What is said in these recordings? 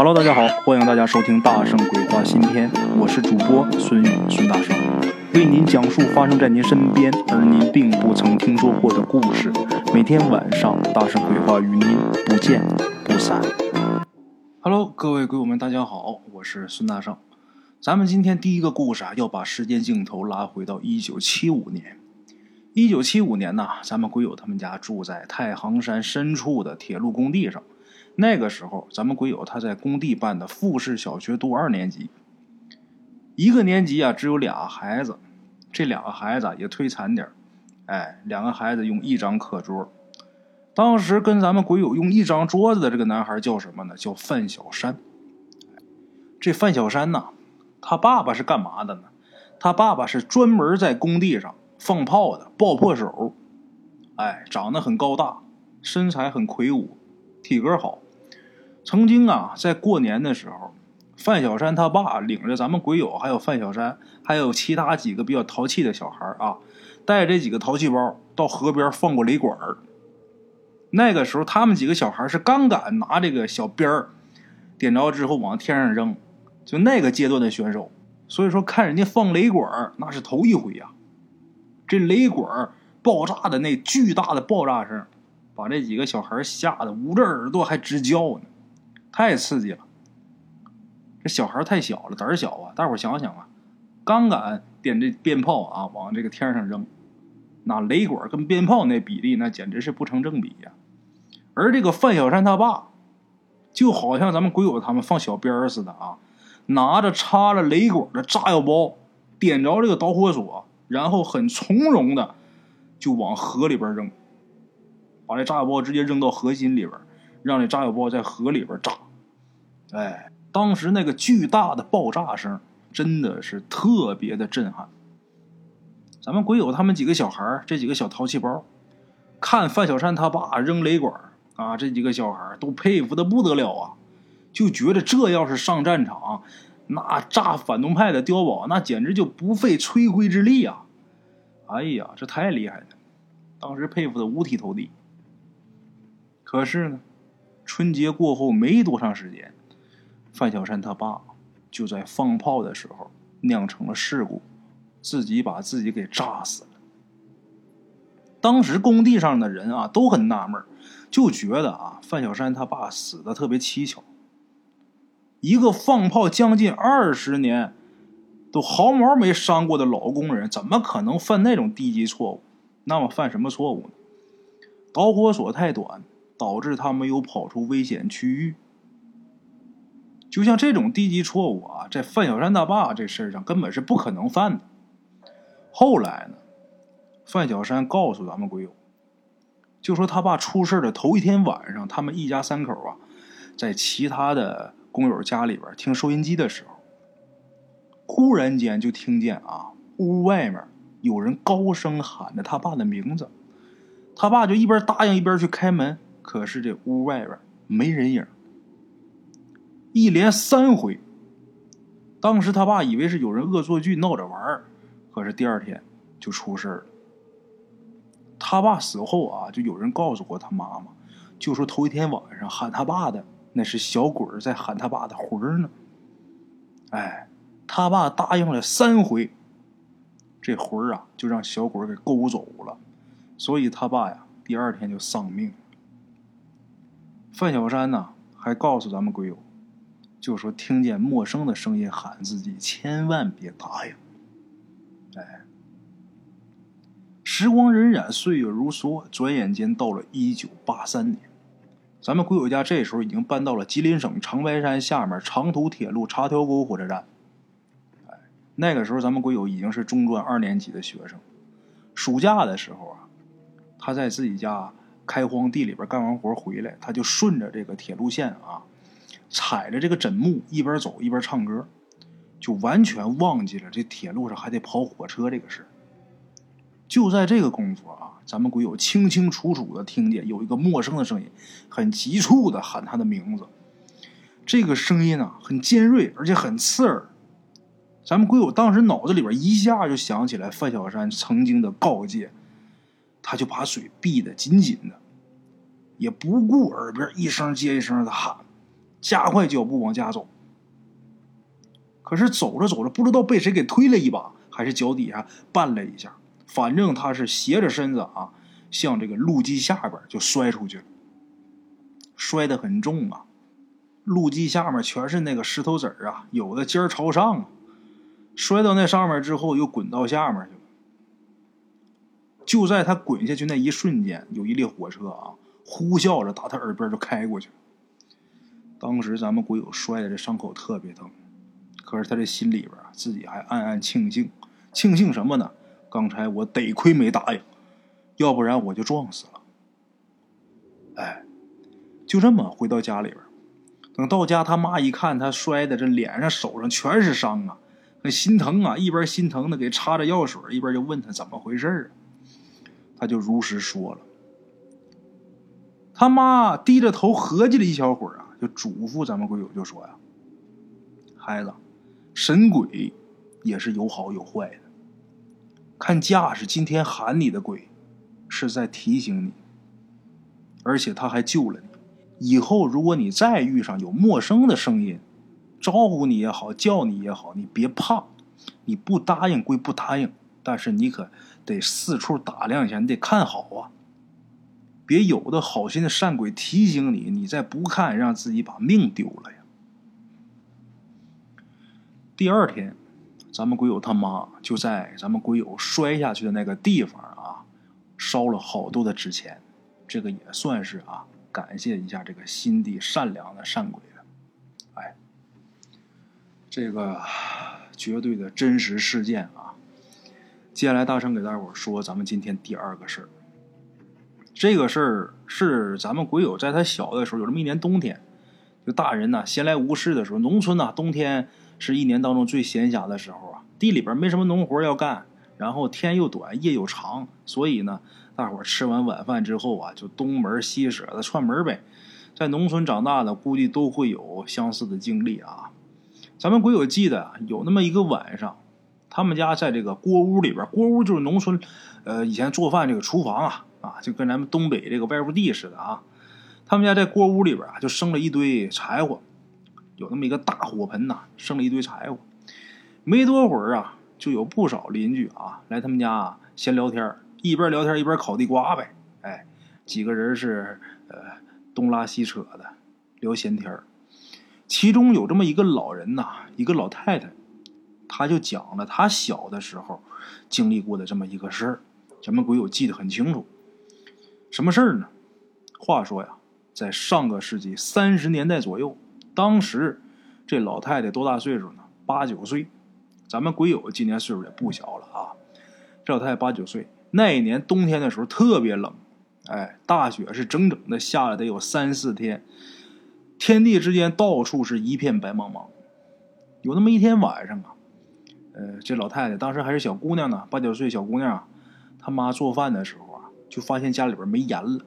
Hello， 大家好，欢迎大家收听大圣鬼话新篇，我是主播孙宇，孙大圣，为您讲述发生在您身边而您并不曾听说过的故事。每天晚上，大圣鬼话与您不见不散。Hello， 各位鬼友们，大家好，我是孙大圣。咱们今天第一个故事啊，要把时间镜头拉回到1975年。1975年呢，咱们鬼友他们家住在太行山深处的铁路工地上。那个时候咱们鬼友他在工地办的复式小学读2年级，一个年级啊只有2个孩子，这2个孩子也忒惨点，2个孩子用1张课桌。当时跟咱们鬼友用1张桌子的这个男孩叫什么呢？叫范小山。这范小山呢，他爸爸是干嘛的呢？他爸爸是专门在工地上放炮的爆破手，长得很高大，身材很魁梧，体格好。曾经啊，在过年的时候，范小山他爸领着咱们鬼友还有范小山还有其他几个比较淘气的小孩啊，带着这几个淘气包到河边放过雷管儿。那个时候他们几个小孩是刚敢拿这个小鞭儿点着之后往天上扔，就那个阶段的选手，所以说看人家放雷管儿那是头一回啊。这雷管儿爆炸的那巨大的爆炸声把这几个小孩吓得捂着耳朵还直叫呢，太刺激了。这小孩太小了，胆儿小啊。大伙想想啊，刚敢点这鞭炮啊往这个天上扔，那雷管跟鞭炮那比例那简直是不成正比呀。而这个范小山他爸就好像咱们鬼友他们放小鞭似的啊，拿着插了雷管的炸药包点着这个导火索，然后很从容的就往河里边扔，把这炸药包直接扔到河心里边，让这炸药包在河里边炸。当时那个巨大的爆炸声真的是特别的震撼。咱们鬼友他们几个小孩，这几个小淘气包看范小山他爸扔雷管啊，这几个小孩都佩服的不得了啊，就觉得这要是上战场，那炸反动派的碉堡那简直就不费吹灰之力啊。哎呀，这太厉害了，当时佩服的五体投地。可是呢，春节过后没多长时间，范小山他爸就在放炮的时候酿成了事故，自己把自己给炸死了。当时工地上的人啊都很纳闷，就觉得啊范小山他爸死的特别蹊跷，一个放炮将近20年都毫毛没伤过的老工人，怎么可能犯那种低级错误？那么犯什么错误呢？导火索太短，导致他没有跑出危险区域。就像这种低级错误啊，在范小山大爸这事上根本是不可能犯的。后来呢，范小山告诉咱们鬼友，就说他爸出事的头一天晚上，他们一家3口啊在其他的工友家里边听收音机的时候，忽然间就听见啊屋外面有人高声喊着他爸的名字。他爸就一边答应一边去开门，可是这屋外边没人影。一连3回，当时他爸以为是有人恶作剧闹着玩，可是第2天就出事了。他爸死后啊，就有人告诉过他妈妈，就说头一天晚上喊他爸的那是小鬼在喊他爸的魂呢。他爸答应了3回，这魂啊就让小鬼给勾走了，所以他爸呀第2天就丧命了。范小山呢还告诉咱们鬼友，就说听见陌生的声音喊自己千万别答应。时光荏苒，岁月如梭，转眼间到了1983年，咱们鬼友家这时候已经搬到了吉林省长白山下面长途铁路茶条沟火车站。那个时候咱们鬼友已经是中专2年级的学生。暑假的时候啊，他在自己家开荒地里边干完活回来，他就顺着这个铁路线啊，踩着这个枕木一边走一边唱歌，就完全忘记了这铁路上还得跑火车这个事。就在这个功夫啊，咱们鬼友清清楚楚的听见有一个陌生的声音很急促的喊他的名字。这个声音啊很尖锐而且很刺耳。咱们鬼友当时脑子里边一下就想起来范小山曾经的告诫，他就把嘴闭得紧紧的，也不顾耳边一声接一声的喊，加快脚步往家走。可是走着走着，不知道被谁给推了一把，还是脚底下绊了一下，反正他是斜着身子啊，向这个路基下边就摔出去了，摔得很重啊。路基下面全是那个石头子儿啊，有的尖儿朝上啊，摔到那上面之后又滚到下面去了。就在他滚下去那一瞬间，有一列火车啊，呼啸着打他耳边就开过去了。当时咱们鬼友摔的这伤口特别疼，可是他这心里边啊，自己还暗暗庆幸，庆幸什么呢？刚才我得亏没答应，要不然我就撞死了。哎，就这么回到家里边，等到家他妈一看他摔的这脸上手上全是伤啊，很心疼啊，一边心疼的给插着药水，一边就问他怎么回事啊。他就如实说了。他妈低着头合计了一小会儿啊，就嘱咐咱们鬼友就说呀、孩子，神鬼也是有好有坏的，看架势今天喊你的鬼是在提醒你，而且他还救了你，以后如果你再遇上有陌生的声音招呼你也好，叫你也好，你别怕，你不答应归不答应，但是你可得四处打量一下，你得看好啊，别有的好心的善鬼提醒你，你再不看，让自己把命丢了呀。第二天，咱们鬼友他妈就在咱们鬼友摔下去的那个地方啊，烧了好多的纸钱，这个也算是啊感谢一下这个心地善良的善鬼了。哎，这个绝对的真实事件啊。接下来大圣给大伙说咱们今天第二个事儿。这个事儿是咱们鬼友在他小的时候，有这么一年冬天，就大人呢、闲来无事的时候，农村啊冬天是一年当中最闲暇的时候啊，地里边没什么农活要干，然后天又短夜又长，所以呢大伙吃完晚饭之后啊，就东门西舍的串门呗。在农村长大的估计都会有相似的经历啊。咱们鬼友记得有那么一个晚上，他们家在这个锅屋里边，锅屋就是农村以前做饭这个厨房啊就跟咱们东北这个外屋地似的啊。他们家在锅屋里边就生了一堆柴火，有那么一个大火盆呐，生了一堆柴火。没多会儿啊，就有不少邻居啊来他们家闲聊天，一边聊天一边烤地瓜呗。哎，几个人是东拉西扯的聊闲天儿。其中有这么一个老人呐、一个老太太，她就讲了她小的时候经历过的这么一个事儿，咱们鬼友记得很清楚。什么事儿呢？话说呀，在上个世纪30年代左右，当时这老太太多大岁数呢？8、9岁。咱们鬼友今年岁数也不小了啊。这老太太8、9岁。那一年冬天的时候特别冷，哎，大雪是整整的下了得有3、4天，天地之间到处是一片白茫茫。有那么一天晚上啊，这老太太当时还是小姑娘呢，8、9岁小姑娘啊，她妈做饭的时候啊，就发现家里边没盐了，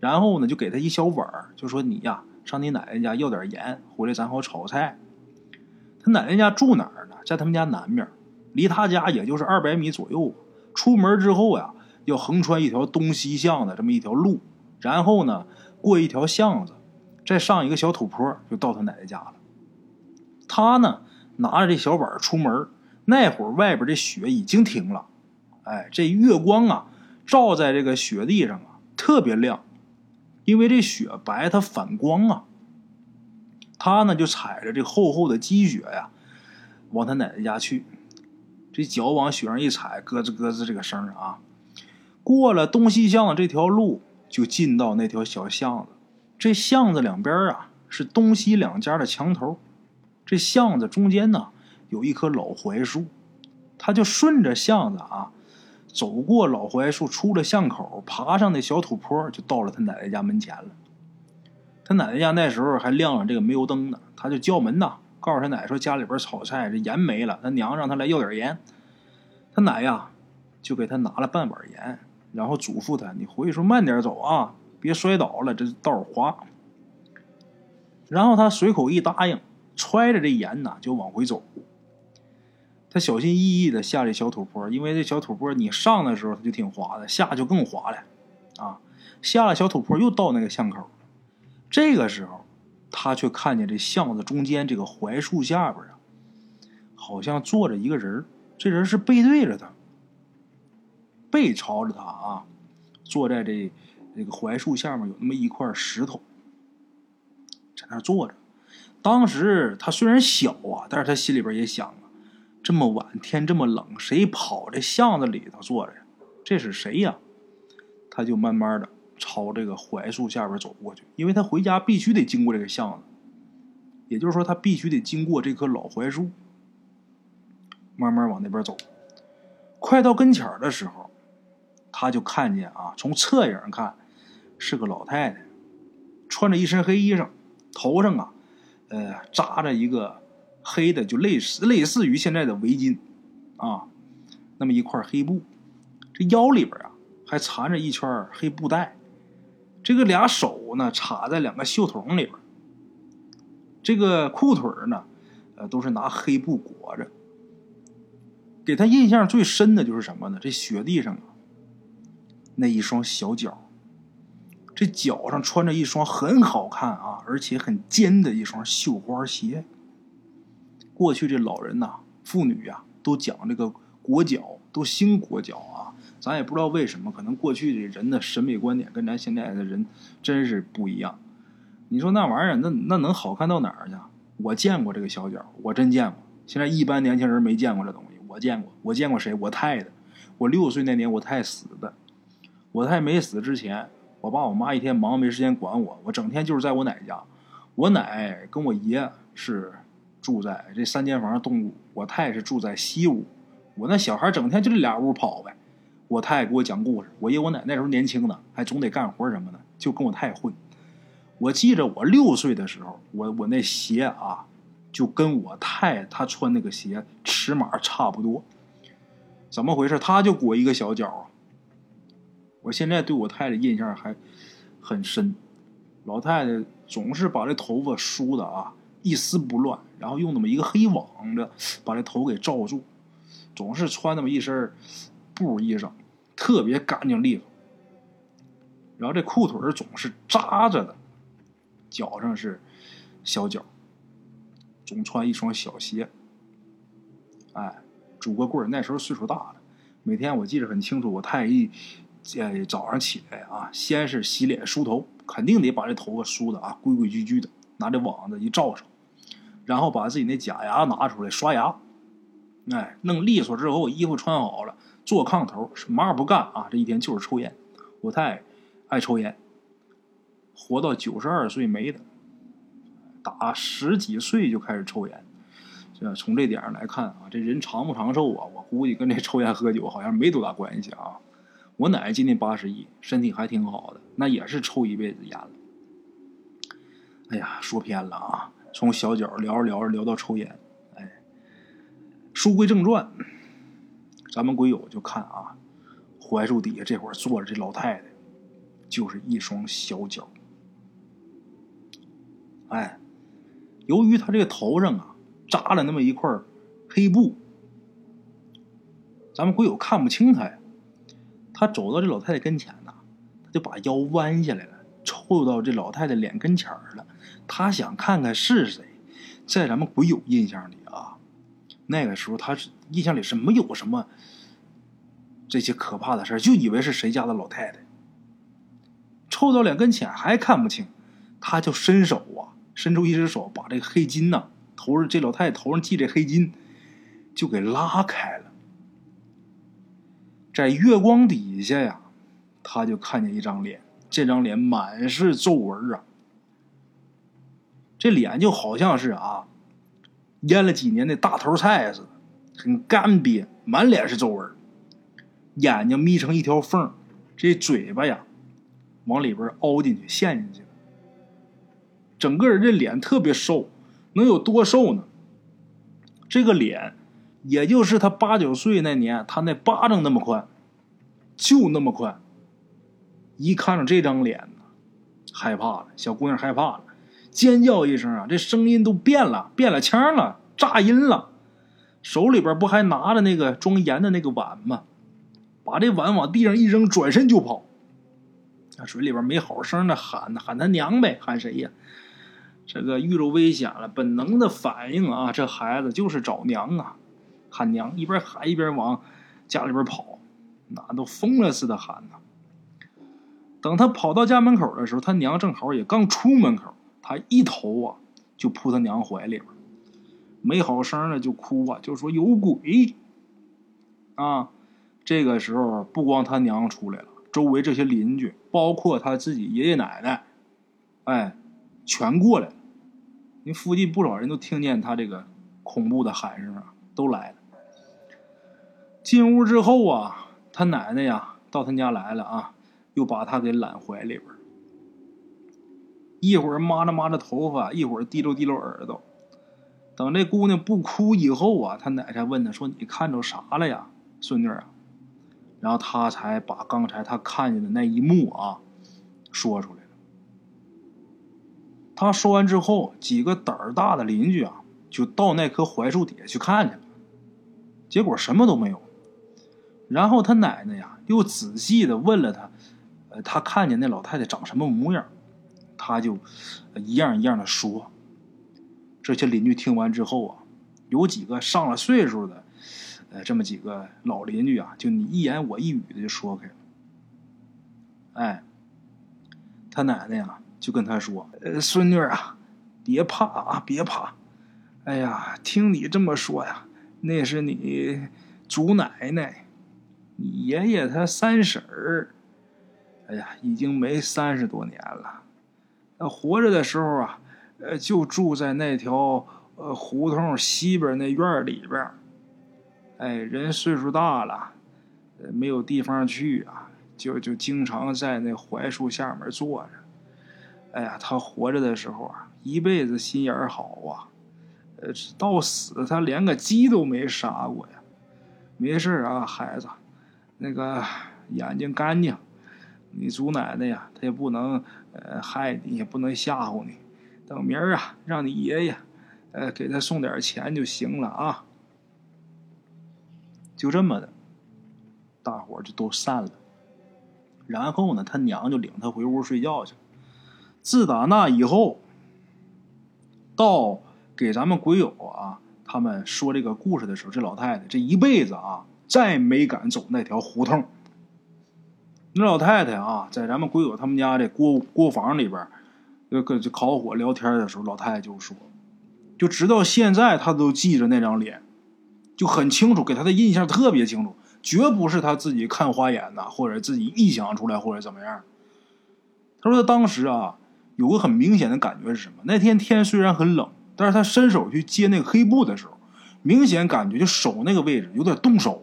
然后呢就给她一小碗，就说你呀上你奶奶家要点盐回来，咱好炒菜。她奶奶家住哪儿呢？在他们家南面，离她家也就是200米左右。出门之后呀，要横穿一条东西向的这么一条路，然后呢过一条巷子，再上一个小土坡，就到他奶奶家了。他呢拿着这小碗出门，那会儿外边这雪已经停了，哎，这月光啊照在这个雪地上啊特别亮，因为这雪白它反光啊。他呢就踩着这厚厚的积雪呀，往他奶奶家去。这脚往雪上一踩，咯吱咯吱这个声啊，过了东西巷的这条路，就进到那条小巷子。这巷子两边啊是东西两家的墙头，这巷子中间呢有一棵老槐树，他就顺着巷子啊走过老槐树，出了巷口，爬上那小土坡，就到了他奶奶家门前了。他奶奶家那时候还亮着这个煤油灯呢，他就叫门呐，告诉他奶说家里边炒菜这盐没了，他娘让他来要点盐。他奶呀就给他拿了半碗盐，然后嘱咐他，你回去说慢点走啊，别摔倒了，这道滑。然后他随口一答应，揣着这盐呢就往回走。他小心翼翼的下这小土坡，因为这小土坡你上的时候它就挺滑的，下就更滑了啊。下了小土坡又到那个巷口，这个时候他却看见这巷子中间这个槐树下边啊，好像坐着一个人，这人是背对着他，背朝着他啊，坐在这个槐树下面有那么一块石头，在那坐着。当时他虽然小啊，但是他心里边也想啊，这么晚天这么冷，谁跑这巷子里头坐着，这是谁呀？他就慢慢的朝这个槐树下边走过去，因为他回家必须得经过这个巷子，也就是说他必须得经过这棵老槐树。慢慢往那边走，快到跟前的时候，他就看见啊，从侧影看是个老太太，穿着一身黑衣裳，头上啊扎着一个黑的，就类似于现在的围巾啊，那么一块黑布，这腰里边啊还缠着一圈黑布带，这个俩手呢插在两个袖筒里边，这个裤腿呢都是拿黑布裹着。给他印象最深的就是什么呢？这雪地上啊那一双小脚，这脚上穿着一双很好看啊而且很尖的一双绣花鞋。过去这老人啊妇女啊都讲这个裹脚，都兴裹脚啊，咱也不知道为什么，可能过去这人的审美观点跟咱现在的人真是不一样。你说那玩意儿那能好看到哪儿去？我见过这个小脚，我真见过，现在一般年轻人没见过这东西，我见过。我见过谁？我太太。我6岁那年我太死的，我太没死之前，我爸我妈一天忙没时间管我，我整天就是在我奶家。我奶跟我爷是住在这3间房东屋，我太是住在西屋，我那小孩整天就这俩屋跑呗。我太给我讲故事，我爷我奶那时候年轻呢，还总得干活什么的，就跟我太混。我记着我6岁的时候，我那鞋啊，就跟我太他穿那个鞋尺码差不多。怎么回事？他就裹一个小脚啊。我现在对我太太印象还很深，老太太总是把这头发梳的啊一丝不乱，然后用那么一个黑网子把这头给罩住，总是穿那么一身布衣裳，特别干净利索。然后这裤腿总是扎着的，脚上是小脚，总穿一双小鞋。哎，拄个棍儿，那时候岁数大了。每天我记得很清楚，我太一早上起来啊，先是洗脸梳头，肯定得把这头发梳的啊规规矩矩的，拿着网子一罩上，然后把自己那假牙拿出来刷牙，哎，弄利索之后，衣服穿好了，坐炕头，什么不干啊，这一天就是抽烟。我太爱抽烟，活到92岁没的，打10几岁就开始抽烟。这从这点上来看啊，这人长不长寿啊，我估计跟这抽烟喝酒好像没多大关系啊。我奶奶今年81，身体还挺好的，那也是抽一辈子烟了。哎呀，说偏了啊，从小脚聊着聊着聊到抽烟。哎，书归正传，咱们鬼友就看啊，槐树底下这会儿坐着这老太太，就是一双小脚。哎，由于她这个头上啊扎了那么一块黑布，咱们鬼友看不清她呀。他走到这老太太跟前呢，他就把腰弯下来了，凑到这老太太脸跟前了，他想看看是谁。在咱们鬼友印象里啊，那个时候他印象里是没有什么这些可怕的事，就以为是谁家的老太太。凑到脸跟前还看不清，他就伸手啊，伸出一只手，把这个黑巾呢、头上这老太太头上系这黑巾就给拉开了。在月光底下呀，他就看见一张脸，这张脸满是皱纹啊，这脸就好像是啊腌了几年的大头菜似的，很干瘪，满脸是皱纹，眼睛眯成一条缝，这嘴巴呀往里边凹进去陷进去，整个人这脸特别瘦，能有多瘦呢？这个脸也就是他8、9岁那年，他那巴掌那么宽，就那么宽。一看着这张脸呢，害怕了，小姑娘害怕了，尖叫一声啊，这声音都变了腔了，炸音了。手里边不还拿着那个装盐的那个碗吗？把这碗往地上一扔，转身就跑。那水里边没好声的喊他娘呗，喊谁呀？这个遇着危险了，本能的反应啊，这孩子就是找娘啊，喊娘，一边喊一边往家里边跑，哪都疯了似的喊呢。等他跑到家门口的时候，他娘正好也刚出门口，他一头啊就扑他娘怀里边，没好声的就哭啊，就说有鬼啊。这个时候不光他娘出来了，周围这些邻居包括他自己爷爷奶奶，哎，全过来了。因为附近不少人都听见他这个恐怖的喊声啊，都来了。进屋之后啊，他奶奶呀到他家来了啊，又把他给揽怀里边，一会儿抹着抹着头发，一会儿滴溜滴溜耳朵。等这姑娘不哭以后啊，他奶奶才问他说：“你看着啥了呀，孙女啊？”然后他才把刚才他看见的那一幕啊说出来了。他说完之后，几个胆儿大的邻居啊就到那棵槐树底下去看去了，结果什么都没有。然后他奶奶呀又仔细的问了他，他看见那老太太长什么模样，他就一样一样的说。这些邻居听完之后啊，有几个上了岁数的这么几个老邻居啊，就你一言我一语的就说开了。哎，他奶奶啊就跟他说：“孙女啊，别怕啊，别怕。哎呀，听你这么说呀，那是你祖奶奶，你爷爷他三婶儿，哎呀，已经没30多年了。活着的时候啊，就住在那条胡同西边那院里边。哎，人岁数大了，没有地方去啊，就经常在那槐树下面坐着。哎呀，他活着的时候啊，一辈子心眼好啊，到死他连个鸡都没杀过呀。没事啊，孩子，那个眼睛干净，你祖奶奶呀，他也不能害你，也不能吓唬你。等明儿啊，让你爷爷给他送点钱就行了啊。”就这么的，大伙儿就都散了。然后呢，他娘就领他回屋睡觉去。自打那以后，到给咱们鬼友啊他们说这个故事的时候，这老太太这一辈子啊再没敢走那条胡同。那老太太啊在咱们鬼友他们家这锅房里边就烤火聊天的时候，老太太就说，就直到现在她都记着那张脸，就很清楚，给他的印象特别清楚，绝不是他自己看花眼的，或者自己臆想出来，或者怎么样。他说他当时啊有个很明显的感觉是什么，那天天虽然很冷，但是他伸手去接那个黑布的时候，明显感觉就手那个位置有点动手，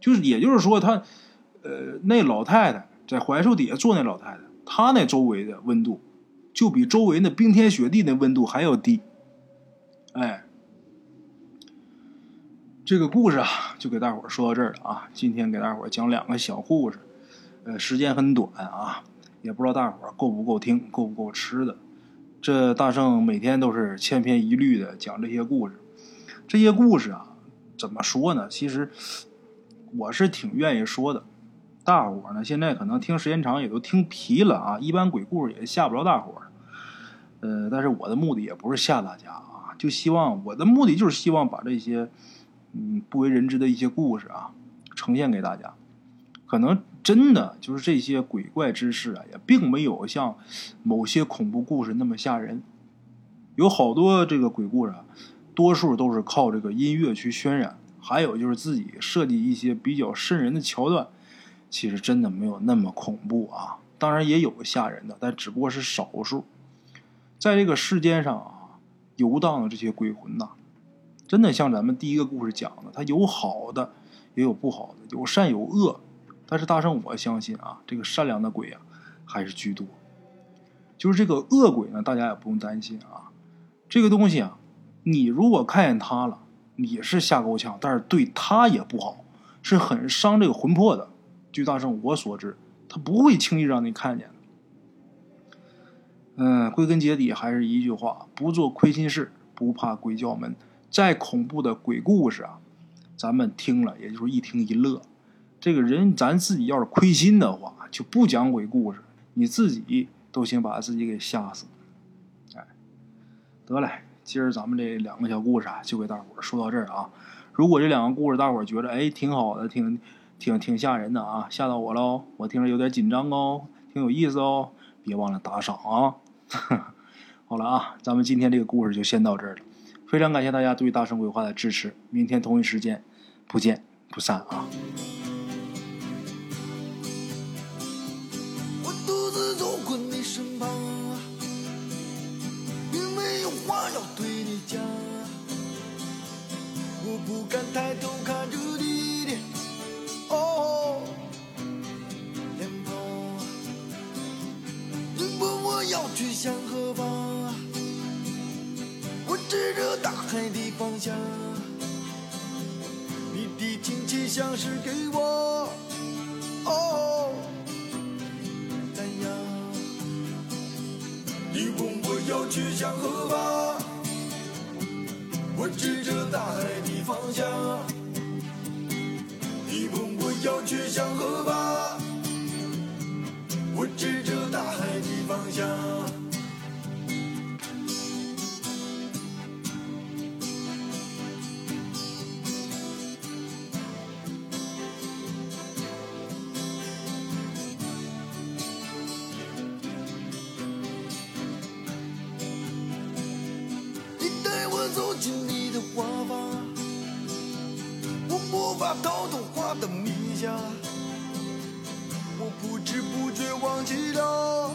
就是也就是说他那老太太在槐树底下坐，那老太太她那周围的温度就比周围那冰天雪地的温度还要低。哎，这个故事啊就给大伙儿说到这儿了啊。今天给大伙儿讲2个小故事，时间很短啊，也不知道大伙儿够不够听，够不够吃的。这大圣每天都是千篇一律的讲这些故事。这些故事啊怎么说呢，其实我是挺愿意说的，大伙儿呢现在可能听时间长也都听疲了啊，一般鬼故事也吓不着大伙儿。但是我的目的也不是吓大家啊，就希望，我的目的就是希望把这些不为人知的一些故事啊呈现给大家。可能真的就是这些鬼怪之事啊也并没有像某些恐怖故事那么吓人，有好多这个鬼故事啊多数都是靠这个音乐去渲染，还有就是自己设计一些比较瘆人的桥段，其实真的没有那么恐怖啊。当然也有吓人的，但只不过是少数。在这个世间上啊游荡的这些鬼魂呐，真的像咱们第一个故事讲的，它有好的也有不好的，有善有恶，但是大圣我相信啊这个善良的鬼啊还是居多。就是这个恶鬼呢大家也不用担心啊，这个东西啊你如果看见它了你是吓够呛，但是对它也不好，是很伤这个魂魄的。据大圣我所知，它不会轻易让你看见的。归根结底还是一句话，不做亏心事，不怕鬼叫门。再恐怖的鬼故事啊咱们听了也就是一听一乐，这个人咱自己要是亏心的话就不讲鬼故事，你自己都先把自己给吓死。哎，得嘞，今儿咱们这两个小故事啊，就给大伙儿说到这儿啊。如果这两个故事大伙儿觉得哎挺好的，挺吓人的啊，吓到我喽，我听着有点紧张哦，挺有意思哦，别忘了打赏啊。好了啊，咱们今天这个故事就先到这儿了，非常感谢大家对大圣鬼话的支持，明天同一时间不见不散啊。我独自走过你身旁，并没有话要对你讲，我不敢抬头看着你的脸庞，你问我要去向何方，我指着大海的方向，你的亲切像是给我赞扬，你问我要去向何方，我指着大海的方向，你问我要去向何方，我指着大海的方向。走进你的花房，我无法逃脱花的迷香，我不知不觉忘记了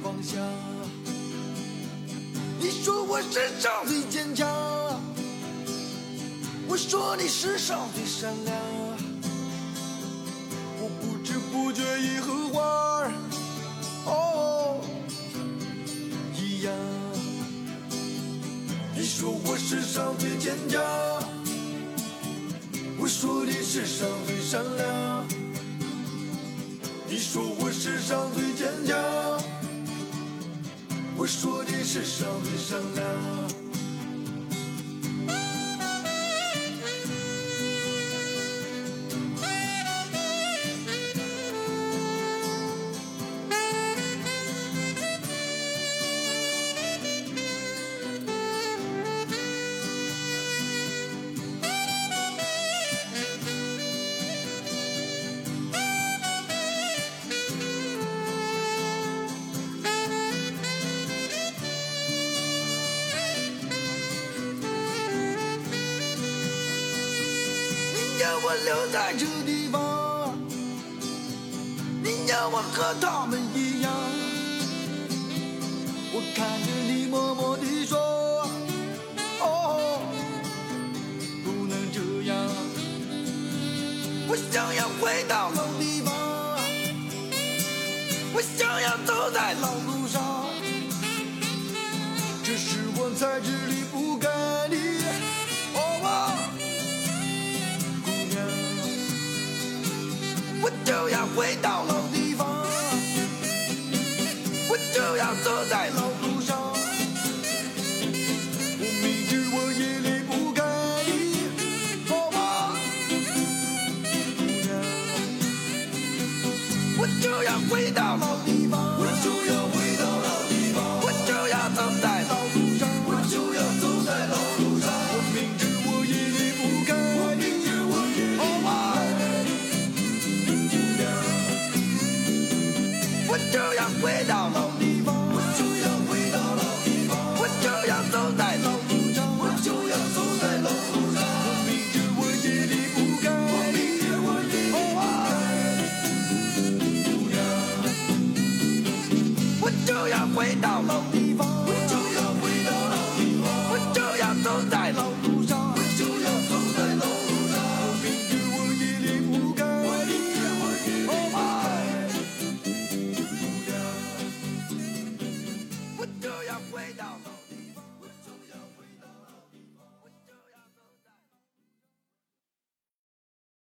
方向，你说我身上最坚强，我说你世上最善良，我不知不觉已和花儿你说我世上最坚强，我说你世上最善良，你说我世上最坚强，我说你世上最善良。我留在这地方，你要我和他们一样，我看着你默默地说不能这样，我想要回到老地方，我想要走在老路上，只是我在这里不该离我就要回到老地方，我就要走在老路上，我明知我夜里不该离我就要回到老地方，我就要回到老地方，我就要走在老路上，我就要走在老路上，我明知我夜里不该离我就要回到老地方，我就要回到老地方，我就要走在老路上，我就要走在老路上，我明知我夜里不该，我明知我夜里不该，我就要回到老地方。